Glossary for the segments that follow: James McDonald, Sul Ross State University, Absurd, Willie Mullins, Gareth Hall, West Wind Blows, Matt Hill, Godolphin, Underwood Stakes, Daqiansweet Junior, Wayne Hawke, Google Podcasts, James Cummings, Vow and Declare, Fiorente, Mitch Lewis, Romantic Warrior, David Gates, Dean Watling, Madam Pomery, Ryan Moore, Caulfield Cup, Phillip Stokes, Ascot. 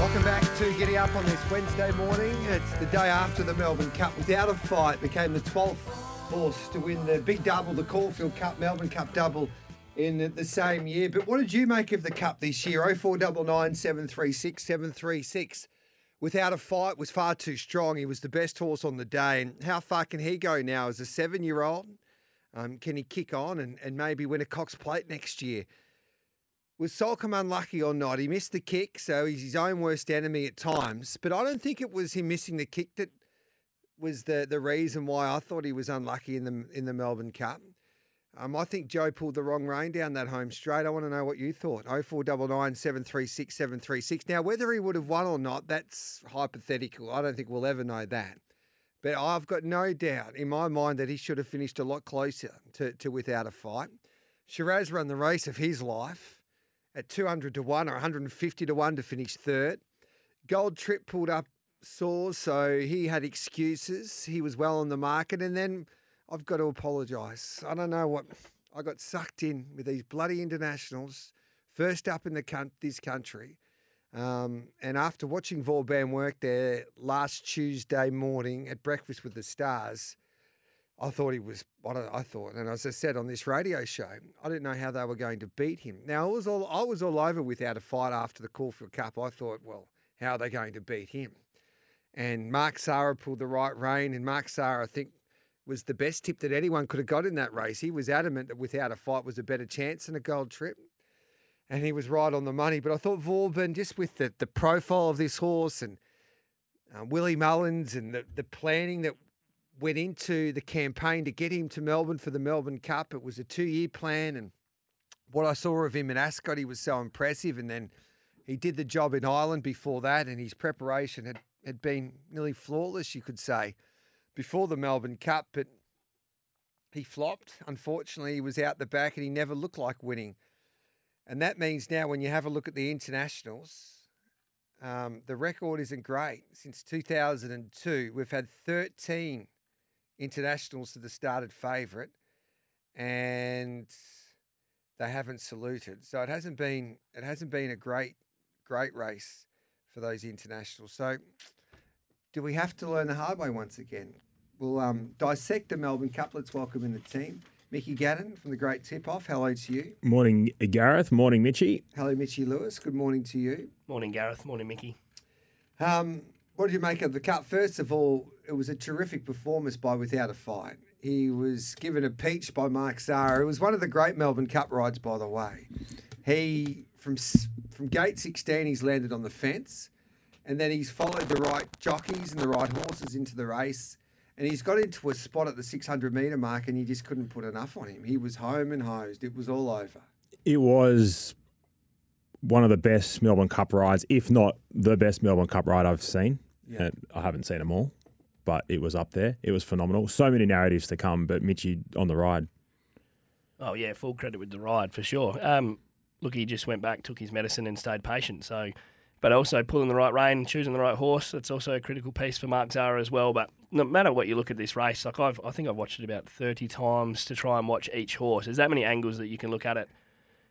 Welcome back to Giddy Up on this Wednesday morning. It's the day after the Melbourne Cup. Without a Fight became the 12th horse to win the big double, the Caulfield Cup, Melbourne Cup double in the same year. But what did you make of the Cup this year? 0499 736 736. Without a Fight was far too strong. He was the best horse on the day. And how far can he go now as a 7-year-old? Can he kick on and maybe win a Cox Plate next year? Was Soulcombe unlucky or not? He missed the kick, so he's his own worst enemy at times. But I don't think it was him missing the kick that was the reason why I thought he was unlucky in the Melbourne Cup. I think Joe pulled the wrong rein down that home straight. I want to know what you thought. 0499 736 736. Now, whether he would have won or not, that's hypothetical. I don't think we'll ever know that. But I've got no doubt in my mind that he should have finished a lot closer to Without a Fight. Shiraz ran the race of his life at 200 to 1 or 150 to 1 to finish third. Gold Trip pulled up sore, so he had excuses. He was well on the market. And then I've got to apologise. I don't know what – I got sucked in with these bloody internationals, first up in this country. And after watching Vauban work there last Tuesday morning at Breakfast with the Stars, I thought he was, and as I said on this radio show, I didn't know how they were going to beat him. Now, I was all over Without a Fight after the Caulfield Cup. I thought, well, how are they going to beat him? And Mark Sarra pulled the right rein, and Mark Sarra, I think, was the best tip that anyone could have got in that race. He was adamant that Without a Fight was a better chance than a Gold Trip, and he was right on the money. But I thought Vauban, just with the profile of this horse and Willie Mullins and the planning that went into the campaign to get him to Melbourne for the Melbourne Cup. It was a 2-year plan, and what I saw of him in Ascot, he was so impressive. And then he did the job in Ireland before that, and his preparation had been nearly flawless, you could say, before the Melbourne Cup. But he flopped. Unfortunately, he was out the back, and he never looked like winning. And that means now when you have a look at the internationals, the record isn't great. Since 2002, we've had 13 internationals to the started favourite, and they haven't saluted. So it hasn't been a great race for those internationals. So do we have to learn the hard way once again? We'll dissect the Melbourne Cup. Let's welcome in the team. Mick Gannon from The Great Tip-Off. Hello to you. Morning, Gareth. Morning, Mitchie. Hello, Mitchie Lewis. Good morning to you. Morning, Gareth. Morning, Mickey. What did you make of the Cup? First of all, it was a terrific performance by Without a Fight. He was given a peach by Mark Zahra. It was one of the great Melbourne Cup rides, by the way. He, from gate 16, he's landed on the fence, and then he's followed the right jockeys and the right horses into the race, and he's got into a spot at the 600-metre mark, and you just couldn't put enough on him. He was home and hosed. It was all over. It was one of the best Melbourne Cup rides, if not the best Melbourne Cup ride I've seen. Yeah. And I haven't seen them all, but it was up there. It was phenomenal. So many narratives to come, but Mitchie on the ride. Oh, yeah, full credit with the ride for sure. Look, he just went back, took his medicine and stayed patient. So, but also pulling the right rein, choosing the right horse, that's also a critical piece for Mark Zahra as well. But no matter what you look at this race, like I think I've watched it about 30 times to try and watch each horse. There's that many angles that you can look at it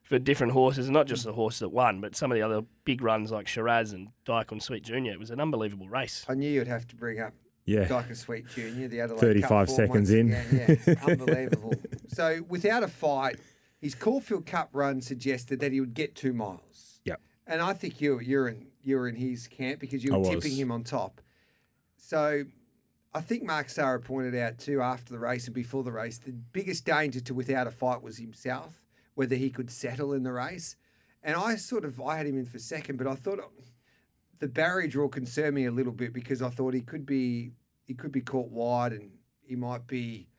for different horses, and not just the horse that won, but some of the other big runs like Shiraz and Daqiansweet Junior. It was an unbelievable race. I knew you'd have to bring up Daqiansweet Junior, the Adelaide 35 Cup seconds in. Again. Yeah, unbelievable. So Without a Fight, his Caulfield Cup run suggested that he would get 2 miles. Yep. And I think you're in you were in his camp because you were tipping him on top. So I think Mark Sarra pointed out too after the race and before the race, the biggest danger to Without a Fight was himself, whether he could settle in the race. And I had him in for second, but I thought the barrier draw concerned me a little bit because I thought he could be caught wide and he might be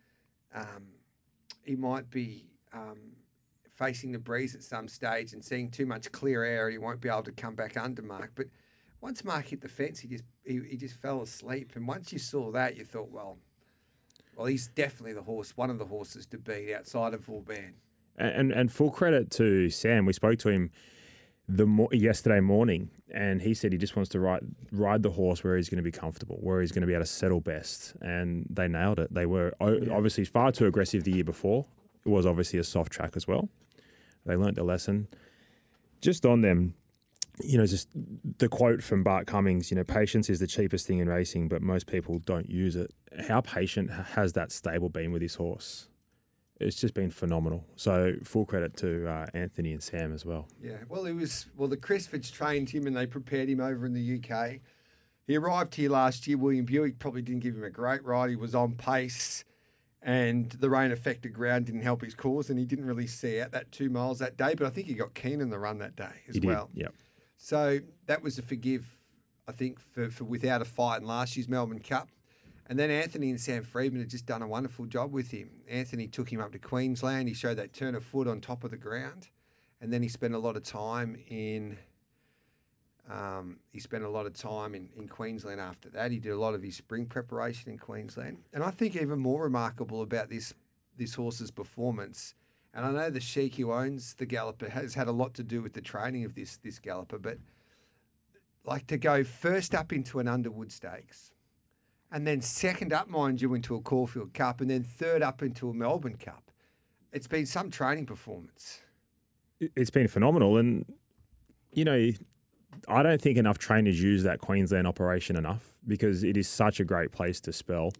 facing the breeze at some stage and seeing too much clear air and he won't be able to come back under Mark. But once Mark hit the fence, he just fell asleep. And once you saw that, you thought, well, he's definitely the horse, one of the horses to beat outside of Vauban. And full credit to Sam. We spoke to him yesterday morning, and he said he just wants to ride the horse where he's going to be comfortable, where he's going to be able to settle best. And they nailed it. They were obviously far too aggressive the year before. It was obviously a soft track as well. They learnt their lesson. Just on them, just the quote from Bart Cummings, patience is the cheapest thing in racing, but most people don't use it. How patient has that stable been with this horse? It's just been phenomenal. So full credit to Anthony and Sam as well. Yeah, well, the Cresfords trained him and they prepared him over in the UK. He arrived here last year. William Buick probably didn't give him a great ride. He was on pace and the rain-affected ground didn't help his cause and he didn't really see out that 2 miles that day, but I think he got keen in the run that day as well. He did, yeah. So that was a forgive, I think, for Without a Fight in last year's Melbourne Cup. And then Anthony and Sam Freedman had just done a wonderful job with him. Anthony took him up to Queensland. He showed that turn of foot on top of the ground. And then he spent a lot of time in Queensland after that. He did a lot of his spring preparation in Queensland. And I think even more remarkable about this horse's performance, and I know the sheik who owns the galloper has had a lot to do with the training of this galloper, but like to go first up into an Underwood Stakes, and then second up, mind you, into a Caulfield Cup, and then third up into a Melbourne Cup. It's been some training performance. It's been phenomenal. And, I don't think enough trainers use that Queensland operation enough because it is such a great place to spell.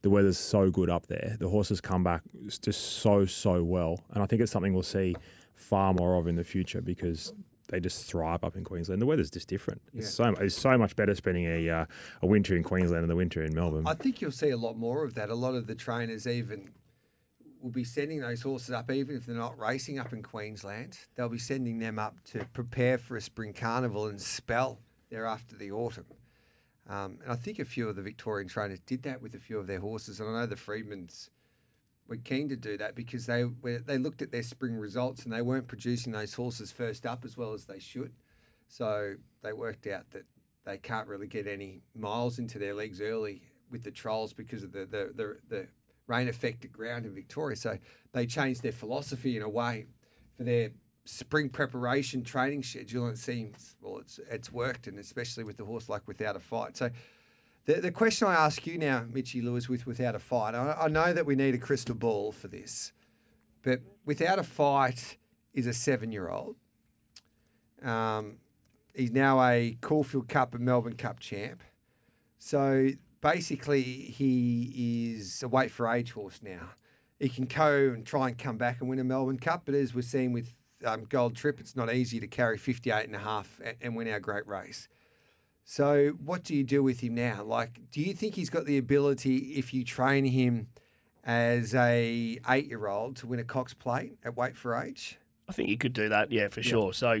The weather's so good up there. The horses come back just so, so well. And I think it's something we'll see far more of in the future because they just thrive up in Queensland. The weather's just different. Yeah. It's so much better spending a winter in Queensland than the winter in Melbourne. I think you'll see a lot more of that. A lot of the trainers even will be sending those horses up, even if they're not racing up in Queensland. They'll be sending them up to prepare for a spring carnival and spell thereafter the autumn. And I think a few of the Victorian trainers did that with a few of their horses. And I know the Freedmans were keen to do that because they looked at their spring results and they weren't producing those horses first up as well as they should. So they worked out that they can't really get any miles into their legs early with the trials because of the rain-affected ground in Victoria. So they changed their philosophy in a way for their spring preparation training schedule, and it seems, it's worked, and especially with the horse like Without a Fight. So The question I ask you now, Mitchie Lewis, Without a Fight, I know that we need a crystal ball for this, but Without a Fight is a 7-year-old. He's now a Caulfield Cup and Melbourne Cup champ. So basically he is a wait-for-age horse now. He can go and try and come back and win a Melbourne Cup, but as we're seeing with Gold Trip, it's not easy to carry 58.5 and win our great race. So what do you do with him now? Do you think he's got the ability, if you train him as a 8-year-old, to win a Cox Plate at weight for age? I think he could do that, yeah, for sure. So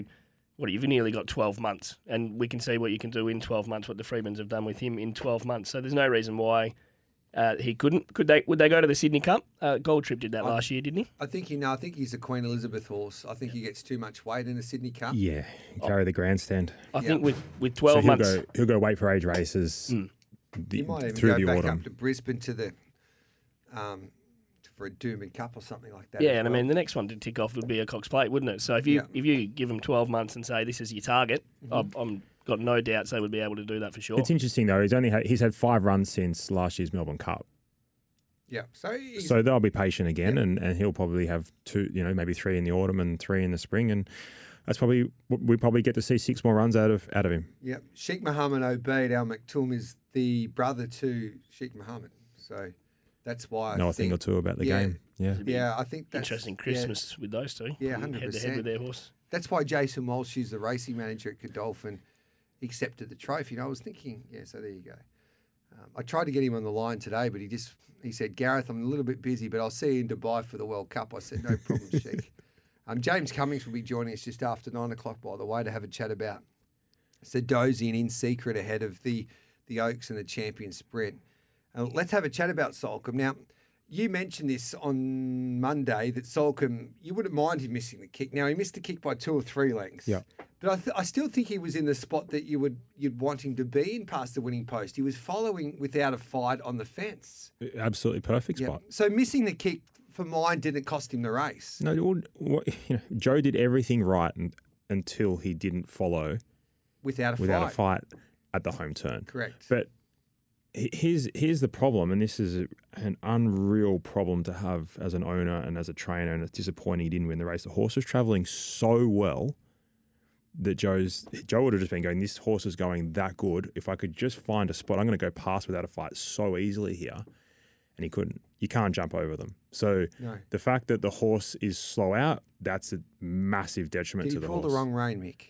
you've nearly got 12 months, and we can see what you can do in 12 months, what the Freedmans have done with him in 12 months. So there's no reason why he couldn't. Would they go to the Sydney Cup? Gold Trip did that last year, didn't he? I think he's a Queen Elizabeth horse. I think he gets too much weight in the Sydney Cup. Yeah, carry the grandstand. I think with 12 months... he'll go wait for age races he might even through the autumn. Go back up to Brisbane for a Doomben Cup or something like that. Yeah, and the next one to tick off would be a Cox Plate, wouldn't it? So if you give him 12 months and say, this is your target, I'm got no doubts they would be able to do that for sure. It's interesting though. He's had 5 runs since last year's Melbourne Cup. Yeah, so they'll be patient again, and he'll probably have 2, maybe 3 in the autumn and 3 in the spring, and that's we probably get to see 6 more runs out of him. Yeah, Sheikh Mohammed Obeid Al Maktoum is the brother to Sheikh Mohammed, so that's why I know a thing or two about the game. Yeah, I think that's interesting. Christmas with those two. Yeah, 100%. Head to head with their horse. That's why Jason Walsh is the racing manager at Godolphin. accepted the trophy. And I was thinking, yeah, so there you go. I tried to get him on the line today, but he said, Gareth, I'm a little bit busy, but I'll see you in Dubai for the World Cup. I said, no problem, Sheikh. James Cummings will be joining us just after 9 o'clock, by the way, to have a chat about Sadosian in secret ahead of the Oaks and the Champion Sprint. Let's have a chat about Soulcombe. Now, you mentioned this on Monday that Soulcombe, you wouldn't mind him missing the kick. Now, he missed the kick by 2 or 3 lengths. Yeah. But I still think he was in the spot that you'd want him to be in past the winning post. He was following without a fight on the fence. Absolutely perfect spot. So missing the kick for mine didn't cost him the race. No, Joe did everything right until he didn't follow without a fight at the home turn. Correct. But here's the problem, and this is an unreal problem to have as an owner and as a trainer, and it's disappointing he didn't win the race. The horse was travelling so well that Joe would have just been going, this horse is going that good. If I could just find a spot, I'm going to go past without a fight so easily here. And he couldn't. You can't jump over them. So the fact that the horse is slow out, that's a massive detriment to the horse. Did he pull the wrong rein, Mick?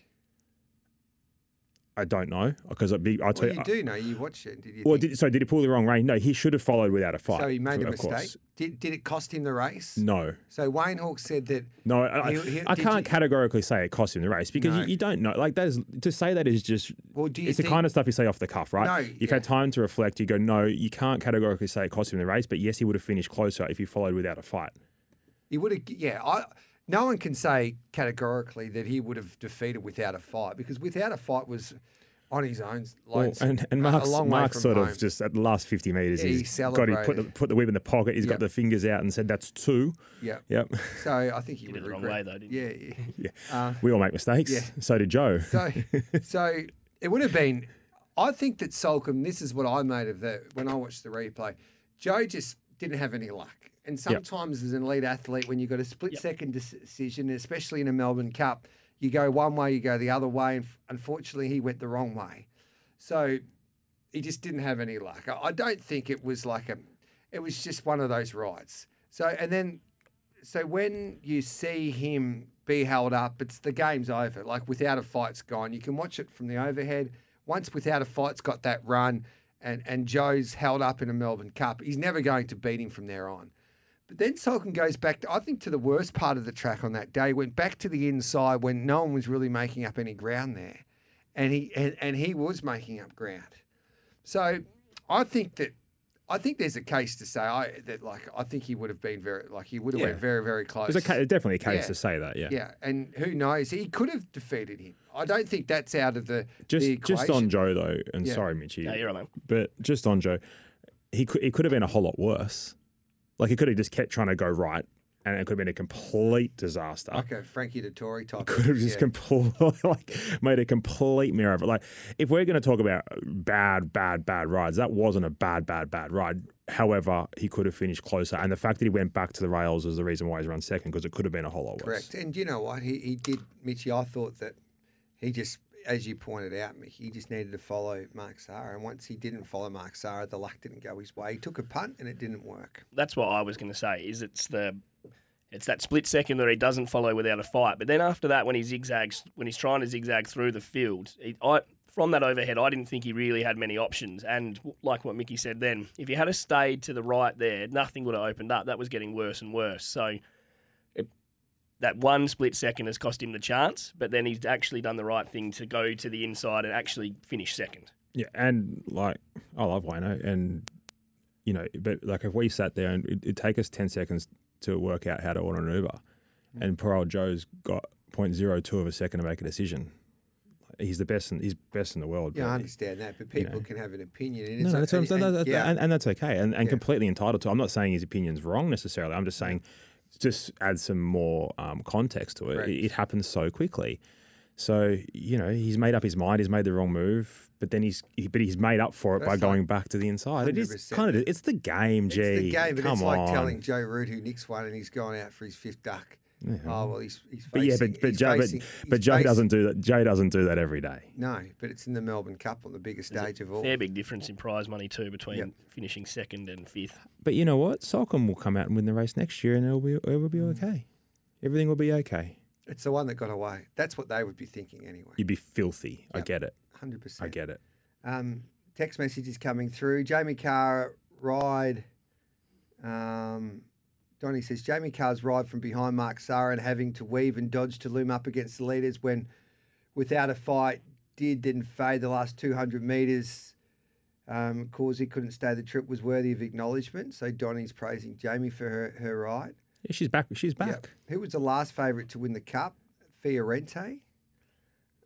I don't know. You watched it. Did he pull the wrong rein? No, he should have followed without a fight. So he made a mistake. Did it cost him the race? No. So Wayne Hawke said that. No, I can't categorically say it cost him the race because you don't know. Like that is to say that is just. Well, it's the kind of stuff you say off the cuff, right? No, you've had time to reflect. You go, no, you can't categorically say it cost him the race, but yes, he would have finished closer if he followed without a fight. He would have. Yeah, no one can say categorically that he would have defeated without a fight because without a fight was on his own. Mark's sort of just at the last 50 metres, he put the whip in the pocket. He's got the fingers out and said, that's two. Yeah. Yep. So I think he did it the wrong way though, didn't he? Yeah. We all make mistakes. Yeah. So did Joe. So it would have been, I think that Soulcombe, this is what I made of that when I watched the replay. Joe just didn't have any luck. And sometimes as an elite athlete, when you've got a split-second decision, especially in a Melbourne Cup, you go one way, you go the other way. And unfortunately, he went the wrong way. So he just didn't have any luck. I don't think it was it was just one of those rides. So when you see him be held up, the game's over. Like without a fight's gone. You can watch it from the overhead. Once without a fight's got that run and Joe's held up in a Melbourne Cup, he's never going to beat him from there on. But then Soulcombe goes back, to the worst part of the track on that day, went back to the inside when no one was really making up any ground there. And he was making up ground. So I think there's a case to say I think he would have been went very, very close. There's definitely a case to say that, yeah. Yeah, and who knows? He could have defeated him. I don't think that's out of the equation. Just on Joe, though, and sorry, Mitchie. No, you're right, man. But just on Joe, he could have been a whole lot worse. Like, he could have just kept trying to go right, and it could have been a complete disaster. Like a Frankie Dettori type. Could have just made a complete mirror of it. Like, if we're going to talk about bad rides, that wasn't a bad ride. However, he could have finished closer. And the fact that he went back to the rails is the reason why he's run second, because it could have been a whole lot worse. Correct. And you know what? He did, Mitchie, I thought that he just, as you pointed out, Mick, he just needed to follow Mark Sarra. And once he didn't follow Mark Sarra, the luck didn't go his way. He took a punt and it didn't work. That's what I was going to say, is it's that split second that he doesn't follow without a fight. But then after that, when he zigzags, when he's trying to zigzag through the field, from that overhead, I didn't think he really had many options. And like what Mickey said then, if he had a stayed to the right there, nothing would have opened up. That was getting worse and worse. So that one split second has cost him the chance, but then he's actually done the right thing to go to the inside and actually finish second. Yeah, and I love Wayno, and but if we sat there and it'd take us 10 seconds to work out how to order an Uber, and poor old Joe's got 0.02 of a second to make a decision. He's the best, he's best in the world. Yeah, I understand that, but people can have an opinion. And that's okay, and completely entitled to. I'm not saying his opinion's wrong necessarily. I'm just saying, just add some more context to it. Right. It happens so quickly. So, he's made up his mind. He's made the wrong move, but then he's made up for it by going back to the inside. It is kind of, it's the game, G. It's the game, but it's like telling Joe Root who nicks one and he's gone out for his fifth duck. Yeah. Oh, well, he's facing. But Joe doesn't do that. Joe doesn't do that every day. No, but it's in the Melbourne Cup on the biggest stage of all. Fair big difference in prize money too between finishing second and fifth. But you know what? Soulcombe will come out and win the race next year, and it will be okay. Everything will be okay. It's the one that got away. That's what they would be thinking anyway. You'd be filthy. Yep. I get it. 100%. I get it. Text message is coming through. Jamie Carr ride. Donnie says, Jamie Carr's ride from behind Mark Sarra and having to weave and dodge to loom up against the leaders when Without a Fight didn't fade the last 200 metres. Cause he couldn't stay the trip was worthy of acknowledgement. So Donnie's praising Jamie for her ride. Yeah, she's back. She's back. Yep. Who was the last favourite to win the Cup? Fiorente.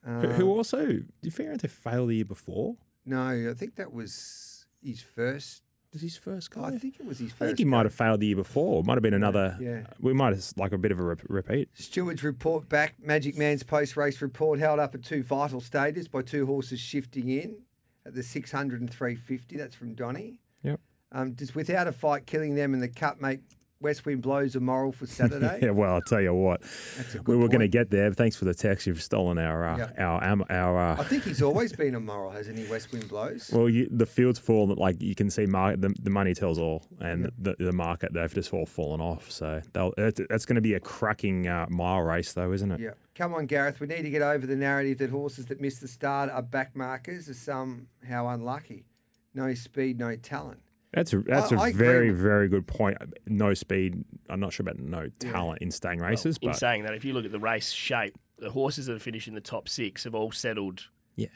Who also, did Fiorente fail the year before? No, I think that was his first. Was his first go? I think it was his first. I think he might have failed the year before. Might have been another. Yeah. We might have like a bit of a repeat. Stewart's report back. Magic Man's post-race report held up at two vital stages by two horses shifting in at the 600 and 350. That's from Donnie. Yep. Does Without a Fight killing them in the Cup make West Wind Blows a moral for Saturday? Yeah, well, I'll tell you what. That's a good point. We were going to get there. Thanks for the text. You've stolen our I think he's always been a moral, hasn't he, West Wind Blows? Well, the field's fallen. Like, you can see the money tells all. And the market, they've just all fallen off. So that's going to be a cracking mile race, though, isn't it? Yeah. Come on, Gareth. We need to get over the narrative that horses that miss the start are back markers are somehow unlucky. No speed, no talent. That's a very, very good point. No speed. I'm not sure about no talent in staying races. Well, in saying that, if you look at the race shape, the horses that have finished in the top six have all settled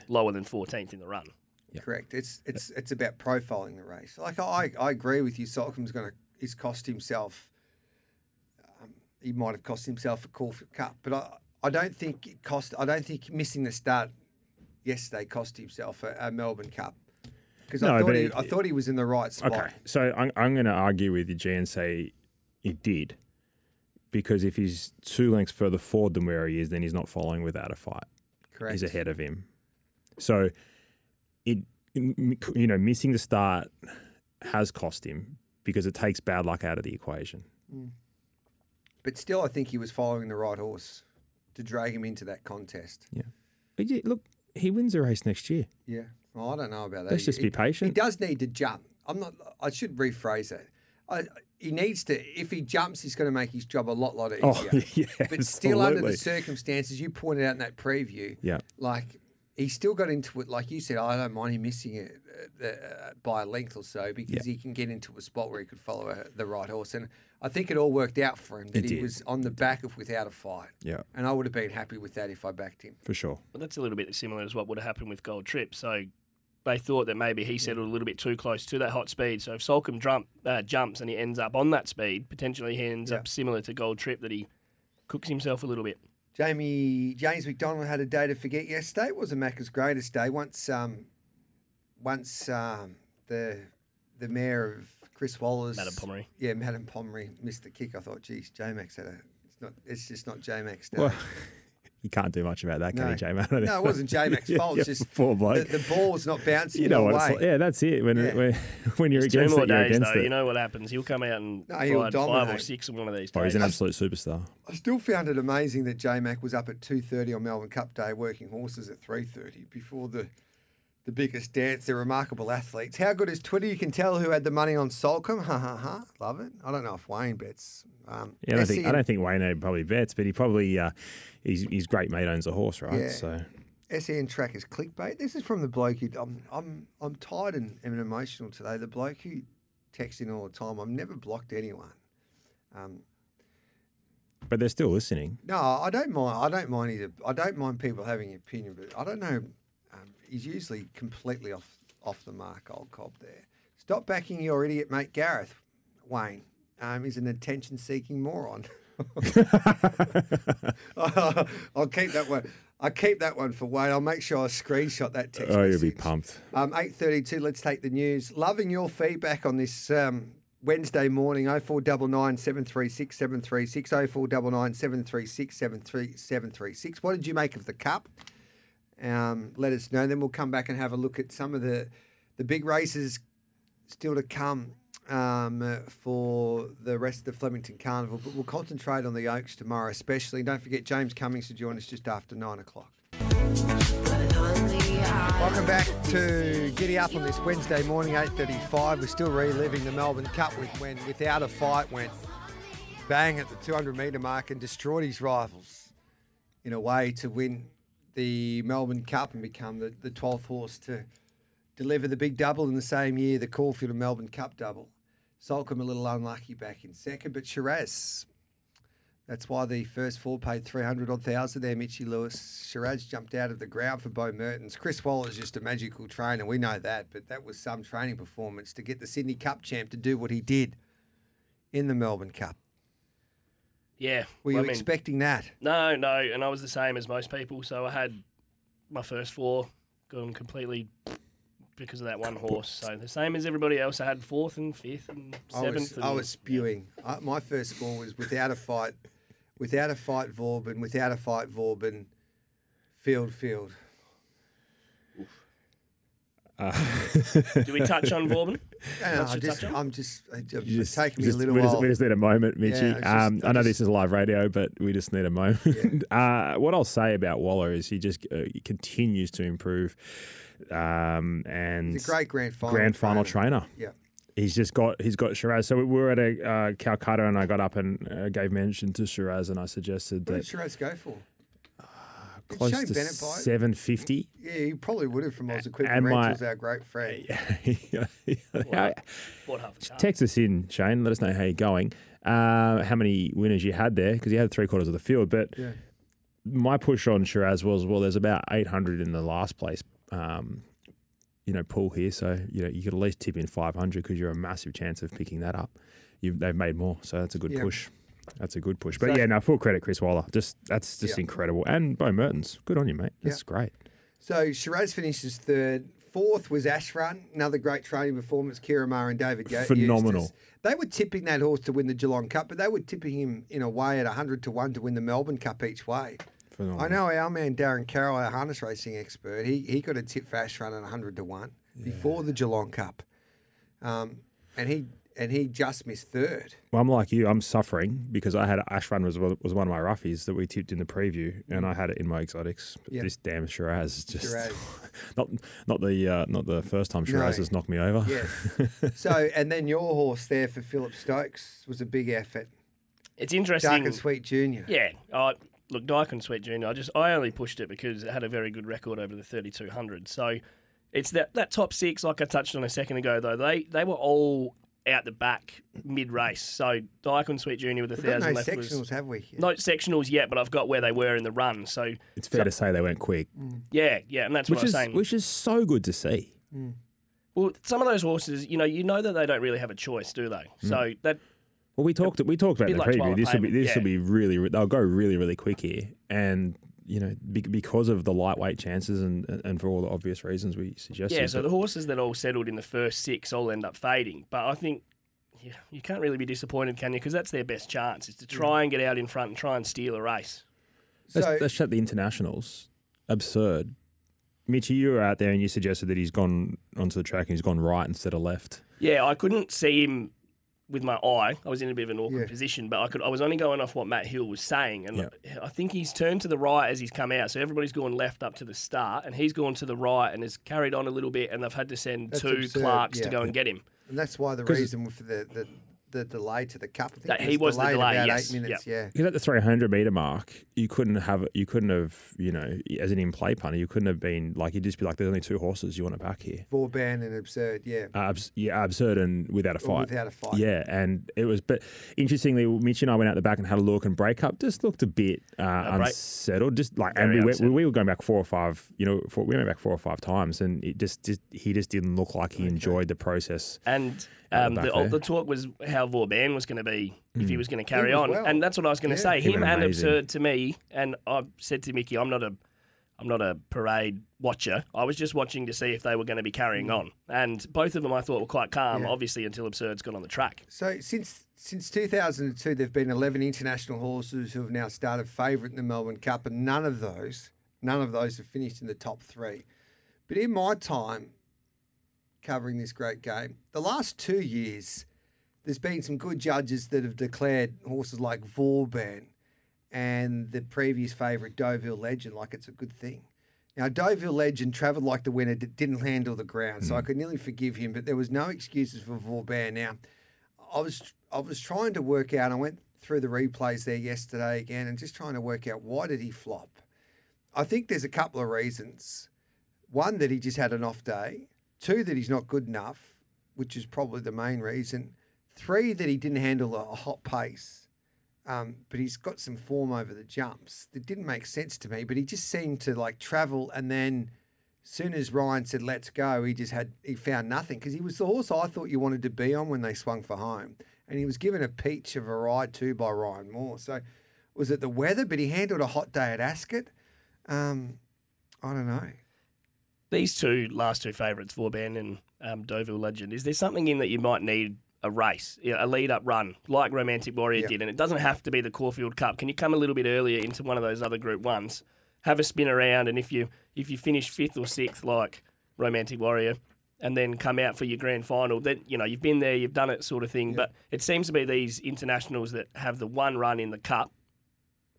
lower than 14th in the run. Yep. Correct. It's about profiling the race. Like, I agree with you. Soulcombe's he's cost himself. He might have cost himself a Caulfield Cup, but I don't think it cost. I don't think missing the start yesterday cost himself a Melbourne Cup. Because I thought he was in the right spot. Okay, so I'm going to argue with you, G, and say he did. Because if he's 2 lengths further forward than where he is, then he's not following Without a Fight. Correct. He's ahead of him. So, missing the start has cost him because it takes bad luck out of the equation. Mm. But still, I think he was following the right horse to drag him into that contest. Yeah. But look, he wins the race next year. Yeah. Well, I don't know about that. Let's just be patient. He does need to jump. I should rephrase that. He needs to. If he jumps, he's going to make his job a lot easier. Oh, yeah, but absolutely. Still, under the circumstances you pointed out in that preview, like he still got into it. Like you said, I don't mind him missing it by a length or so because he can get into a spot where he could follow the right horse. And I think it all worked out for him that he was on the back of Without a Fight. Yeah, and I would have been happy with that if I backed him for sure. But that's a little bit similar as what would have happened with Gold Trip. So. They thought that maybe he settled a little bit too close to that hot speed. So if Soulcombe jumps and he ends up on that speed, potentially he ends up similar to Gold Trip that he cooks himself a little bit. James McDonald had a day to forget yesterday. It was a Macca's greatest day. Once the mayor of Chris Waller's... Madam Pomery missed the kick. I thought, geez, J-Mac's had it's just not J-Mac's day. Well, you can't do much about that, can you, J-Mac? No, it wasn't J-Mac's fault. It's just the ball's not bouncing. You know what? Like, that's it. When you're against it, you're against it. You know what happens. He'll come out and ride 5 or 6 in one of these days. Oh, he's an absolute superstar. I still found it amazing that J-Mac was up at 2:30 on Melbourne Cup Day working horses at 3:30 before the biggest dance. They're remarkable athletes. How good is Twitter? You can tell who had the money on Soulcombe. Ha, ha, ha. Love it. I don't know if Wayne bets. I don't think Wayne probably bets, but he probably... His great mate owns a horse, right? Yeah. So, SEN track is clickbait. This is from the bloke who I'm tired and emotional today. The bloke who texts in all the time. I've never blocked anyone, but they're still listening. No, I don't mind. I don't mind people having an opinion, but I don't know. He's usually completely off the mark. Old cob there. Stop backing your idiot mate Gareth. Wayne is an attention-seeking moron. I'll keep that one. I keep that one for Wayne. I'll make sure I screenshot that text. Oh, you'll be pumped. 8:32. Let's take the news. Loving your feedback on this Wednesday morning. 0499 736 736. 0499 736 736. What did you make of the Cup? Let us know. Then we'll come back and have a look at some of the big races still to come. For the rest of the Flemington Carnival, but we'll concentrate on the Oaks tomorrow especially. Don't forget James Cummings to join us just after 9:00. Welcome back to Giddy Up on this Wednesday morning, 8:35. We're still reliving the Melbourne Cup when Without a Fight went bang at the 200 metre mark and destroyed his rivals in a way to win the Melbourne Cup and become the 12th horse to deliver the big double in the same year, the Caulfield and Melbourne Cup double. Soulcombe a little unlucky back in second, but Shiraz, that's why the first four paid 300-odd thousand there, Mitchy Lewis. Shiraz jumped out of the ground for Bo Mertens. Chris Waller is just a magical trainer, we know that, but that was some training performance to get the Sydney Cup champ to do what he did in the Melbourne Cup. Yeah. Were you expecting that? No, no, and I was the same as most people, so I had my first four gone completely because of that one horse. So the same as everybody else, I had fourth and fifth and seventh. I was spewing. Yeah. My first four was Without a Fight. Without a Fight, Vauban. Without a Fight, Vauban. Field. Do we touch on Vauban? No, I'm just taking me a little while. We just need a moment, Mitchy. I know this is live radio, but we just need a moment. Yeah. What I'll say about Waller is he just continues to improve. And he's a great grand final trainer. Yeah. He's got Shiraz. So we were at a Calcutta, and I got up and gave mention to Shiraz, and I suggested that. What did Shiraz go for? Close Shane to Bennett 750. Yeah, he probably would have from Oz Equipment Rentals, our great friend. Text us in, Shane. Let us know how you're going. How many winners you had there, because you had 3/4 of the field. But my push on Shiraz was, well, there's about 800 in the last place. Pool here, so you could at least tip in 500 because you're a massive chance of picking that up. They've made more, so that's a good push. That's a good push. But full credit, Chris Waller. That's just incredible. And Bo Mertens, good on you, mate. That's great. So Shiraz finishes third. Fourth was Ashrun, another great training performance. Kiramar and David Gates. Phenomenal. Eustace. They were tipping that horse to win the Geelong Cup, but they were tipping him in a way at 100 to 1 to win the Melbourne Cup each way. Phenomenal. I know our man Darren Carroll, our harness racing expert, he got a tip for Ashrun at 100 to 1 before the Geelong Cup, and he just missed third. Well, I'm like you. I'm suffering because I had Ashrun was one of my roughies that we tipped in the preview, and I had it in my exotics. But this damn Shiraz is just not the first time Shiraz has knocked me over. Yes. So and then your horse there for Phillip Stokes was a big effort. It's interesting. Daqiansweet Junior. Yeah. Look, Daqiansweet Junior, I only pushed it because it had a very good record over the 3,200. So it's that top six, like I touched on a second ago, though, they were all out the back mid-race. So Daqiansweet Junior with 1,000 left. No sectionals, have we? Yeah. No sectionals yet, but I've got where they were in the run. So it's fair to say they went quick. Yeah, and that's what I was saying. Which is so good to see. Mm. Well, some of those horses, you know that they don't really have a choice, do they? Mm. So that... Well, we talked about in the preview. This will be really. They'll go really, really quick here, and because of the lightweight chances, and for all the obvious reasons we suggested. Yeah, so the horses that all settled in the first six all end up fading, but I think you can't really be disappointed, can you? Because that's their best chance is to try and get out in front and try and steal a race. Let's shut the internationals. Absurd, Mitchy. You were out there and you suggested that he's gone onto the track and he's gone right instead of left. Yeah, I couldn't see him. With my eye, I was in a bit of an awkward position, but I was only going off what Matt Hill was saying. And I think he's turned to the right as he's come out. So everybody's gone left up to the start, and he's gone to the right and has carried on a little bit, and they've had to send two Clarks to go and get him. And that's why the reason for the delay to the cup. I think that he was the delay, about 8 minutes, Because at the 300-metre mark, you couldn't have, as an in-play punter, you couldn't have been, you'd just be like, there's only two horses you want to back here. Vauban and Absurd, Absurd and Without a Fight. Yeah, and it was, but interestingly, Mitch and I went out the back and had a look, and breakup just looked a bit unsettled. We were going back four or five times, and it he just didn't look like he enjoyed the process. And the talk was how Vauban was going to be if he was going to carry on, and that's what I was going to say. Him and Absurd to me, and I said to Mickey, I'm not a parade watcher. I was just watching to see if they were going to be carrying on, and both of them I thought were quite calm, obviously until Absurd's got on the track. So since 2002, there've been 11 international horses who have now started favourite in the Melbourne Cup, and none of those have finished in the top three. But in my time covering this great game, the last 2 years. There's been some good judges that have declared horses like Vauban and the previous favourite Deauville Legend like it's a good thing. Now, Deauville Legend travelled like the winner, didn't handle the ground, so I could nearly forgive him, but there was no excuses for Vauban. Now, I was trying to work out, I went through the replays there yesterday again and just trying to work out why did he flop. I think there's a couple of reasons. One, that he just had an off day. Two, that he's not good enough, which is probably the main reason. Three, that he didn't handle a hot pace. But he's got some form over the jumps. That didn't make sense to me, but he just seemed to like travel. And then as soon as Ryan said, let's go, he found nothing. Because he was the horse I thought you wanted to be on when they swung for home. And he was given a peach of a ride too by Ryan Moore. So was it the weather? But he handled a hot day at Ascot. I don't know. These two last two favourites, Vauban and Deauville Legend, is there something in that you might need a race, a lead-up run, like Romantic Warrior did, and it doesn't have to be the Caulfield Cup. Can you come a little bit earlier into one of those other Group 1s, have a spin around, and if you finish 5th or 6th like Romantic Warrior and then come out for your grand final, then you've been there, you've done it sort of thing. Yeah. But it seems to be these internationals that have the one run in the Cup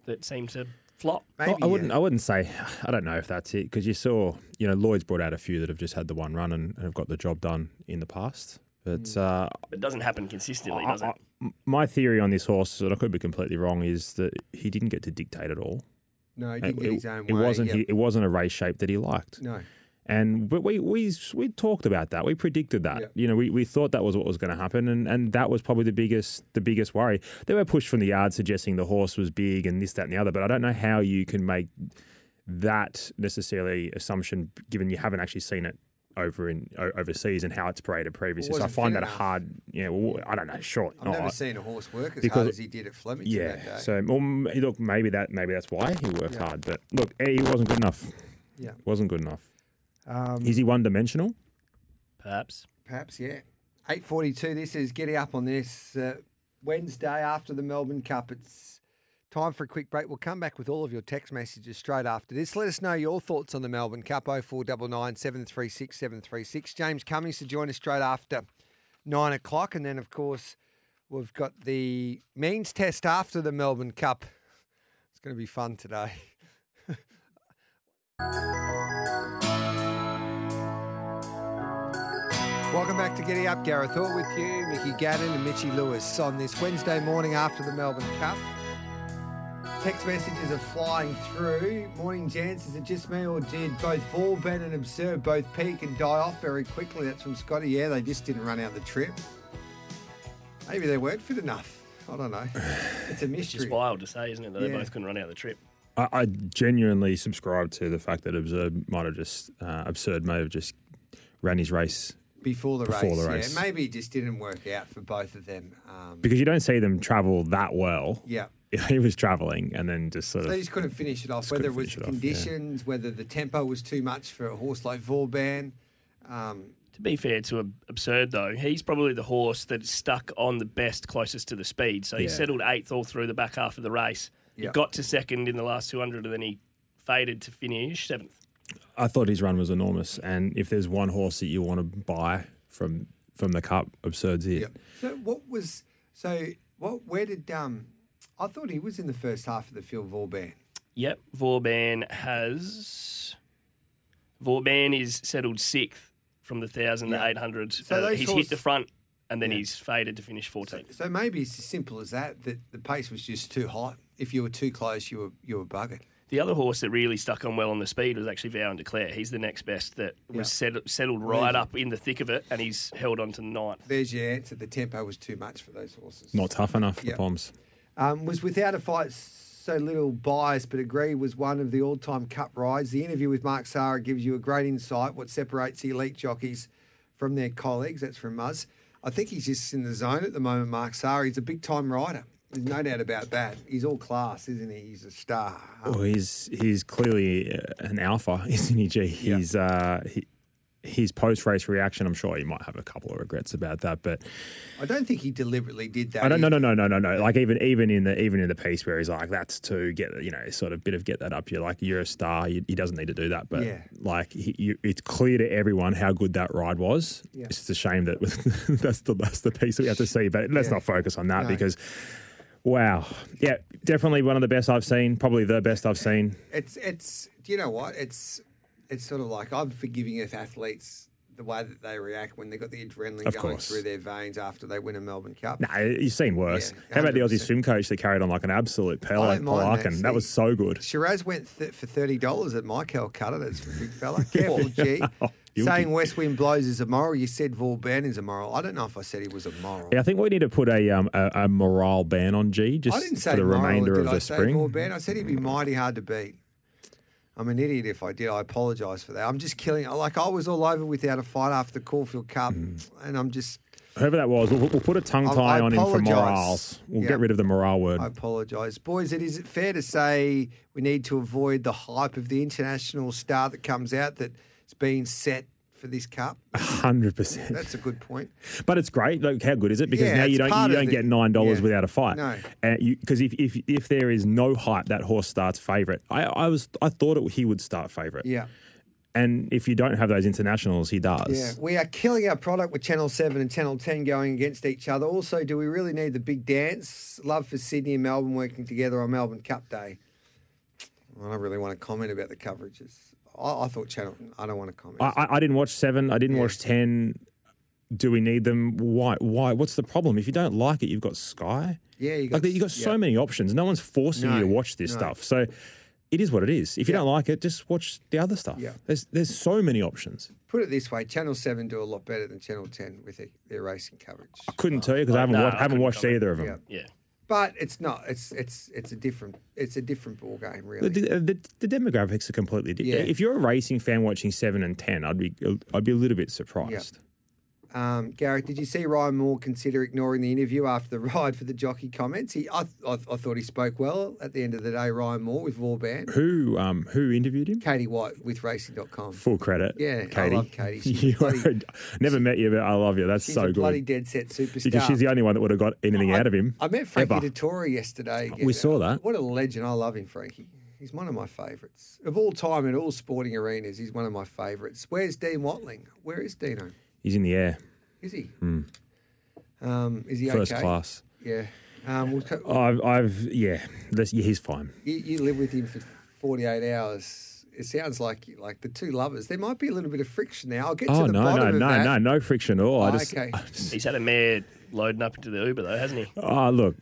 that seem to flop. Maybe, I wouldn't say, I don't know if that's it, because you saw, Lloyd's brought out a few that have just had the one run and have got the job done in the past. But it doesn't happen consistently, does it? My theory on this horse, and I could be completely wrong, is that he didn't get to dictate at all. No, he didn't get his own way. It wasn't a race shape that he liked. No. But we talked about that. We predicted that. Yep. We thought that was what was going to happen, and that was probably the biggest worry. They were pushed from the yard suggesting the horse was big and this, that, and the other, but I don't know how you can make that necessarily assumption given you haven't actually seen it overseas and how it's paraded previously. So I find that hard. I don't know. Sure, I've never seen a horse work as hard as he did at Flemington that day. So look, maybe that's why he worked hard. But look, he wasn't good enough. Yeah, wasn't good enough. Is he one-dimensional? Perhaps, yeah. 8:42, this is Getting Up on this Wednesday after the Melbourne Cup. It's time for a quick break. We'll come back with all of your text messages straight after this. Let us know your thoughts on the Melbourne Cup, 0499 736 736. James Cummings to join us straight after 9 o'clock. And then, of course, we've got the means test after the Melbourne Cup. It's going to be fun today. Welcome back to Giddy Up. Gareth Hall with you, Mickey Gannon and Mitchy Lewis on this Wednesday morning after the Melbourne Cup. Text messages are flying through. Morning, gents. Is it just me or did both Vauban and Absurd both peak and die off very quickly? That's from Scotty. Yeah, they just didn't run out the trip. Maybe they weren't fit enough. I don't know. It's a mystery. It's just wild to say, isn't it, that they both couldn't run out the trip. I genuinely subscribe to the fact that Absurd may have just ran his race Before the race. Yeah. Maybe it just didn't work out for both of them. Because you don't see them travel that well. Yeah. He was travelling and then just sort of... They just couldn't finish it off, whether it was conditions, whether the tempo was too much for a horse like Vauban. To be fair to Absurd, though, he's probably the horse that's stuck on the best closest to the speed. So he settled eighth all through the back half of the race. He got to second in the last 200 and then he faded to finish seventh. I thought his run was enormous, and if there's one horse that you want to buy from the Cup, Absurd's here. Yep. Where did I thought he was in the first half of the field, Vauban. Yep, Vauban is settled sixth from the 1,000 to 800. So he's hit the front and then he's faded to finish 14th. So maybe it's as simple as that the pace was just too hot. If you were too close, you were buggered. The other horse that really stuck on well on the speed was actually Vow and Declare. He's the next best that was settled right up in the thick of it, and he's held on to ninth. There's your answer. The tempo was too much for those horses. Not tough enough for the Poms. Was Without a Fight so little biased, but agree was one of the all-time Cup rides. The interview with Mark Sarra gives you a great insight what separates elite jockeys from their colleagues. That's from Muzz. I think he's just in the zone at the moment, Mark Sarra. He's a big-time rider. There's no doubt about that. He's all class, isn't he? He's a star. Well, he's clearly an alpha, isn't he, G? He's, his post-race reaction, I'm sure he might have a couple of regrets about that, but... I don't think he deliberately did that. No. Like, even in the piece where he's like, that's to get, sort of bit of get that up. You're like, you're a star. He doesn't need to do that. But, it's clear to everyone how good that ride was. Yeah. It's just a shame that that's the piece that we have to see. But let's not focus on that because... Wow. Yeah, definitely one of the best I've seen, probably the best I've seen. It's do you know what? It's sort of like I'm forgiving of athletes the way that they react when they've got the adrenaline going through their veins after they win a Melbourne Cup. No, you've seen worse. Yeah, how about the Aussie swim coach that carried on like an absolute pellet? That was so good. Shiraz went for $30 at my Calcutta. That's a big fella. Careful, G. Saying West Wind Blows is immoral. You said Vauban is immoral. I don't know if I said he was immoral. Yeah, I think we need to put a morale ban on G just for the remainder of the spring. Vauban? I said he'd be mighty hard to beat. I'm an idiot if I did. I apologise for that. I'm just killing. Like, I was all over Without a Fight after the Caulfield Cup, and I'm just... Whoever that was, we'll put a tongue tie on him for morals. We'll get rid of the morale word. I apologise. Boys, is it fair to say we need to avoid the hype of the international star that comes out that... being set for this cup. 100%. That's a good point. But it's great. Look, how good is it? Because now you don't get $9 without a fight. No. Because if there is no hype, that horse starts favourite. I thought he would start favourite. Yeah. And if you don't have those internationals, he does. Yeah. We are killing our product with Channel 7 and Channel 10 going against each other. Also, do we really need the big dance? Love for Sydney and Melbourne working together on Melbourne Cup Day. I don't really want to comment about the coverages. I thought Channel... I don't want to comment. I didn't watch 7. I didn't watch 10. Do we need them? Why? What's the problem? If you don't like it, you've got Sky. Yeah, you've got so many options. No one's forcing you to watch this stuff. So it is what it is. If you don't like it, just watch the other stuff. Yeah. There's so many options. Put it this way. Channel 7 do a lot better than Channel 10 with their racing coverage. I couldn't tell you because I haven't watched either of them. Yeah. But it's not. It's a different ball game, really. The demographics are completely different. Yeah. If you're a racing fan watching 7 and 10, I'd be a little bit surprised. Yeah. Gareth, did you see Ryan Moore consider ignoring the interview after the ride for the jockey comments? I thought he spoke well at the end of the day. Ryan Moore with Vauban. Who interviewed him? Katie White with Racing.com. Full credit. Yeah, Katie. I love Katie. Never met you, but I love you. That's so good. She's a bloody dead set superstar. Because she's the only one that would have got anything out of him. I met Frankie Dettori yesterday. We saw that. What a legend. I love him, Frankie. He's one of my favourites. Of all time in all sporting arenas, he's one of my favourites. Where's Dean Watling? Where is Dino? He's in the air. Is he? Mm. Is he okay? First class. Yeah. He's fine. You live with him for 48 hours. It sounds like the two lovers. There might be a little bit of friction now. I'll get to the bottom of that. No friction at all. He's had a mare loading up into the Uber though, hasn't he? Oh, look.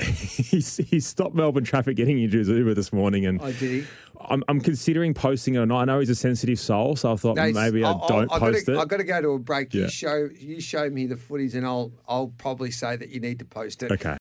He stopped Melbourne traffic getting into his Uber this morning, and I did. I'm considering posting it or not. I know he's a sensitive soul, so I thought maybe I don't post it. I've got to go to a break. Yeah. You show me the footies, and I'll probably say that you need to post it. Okay.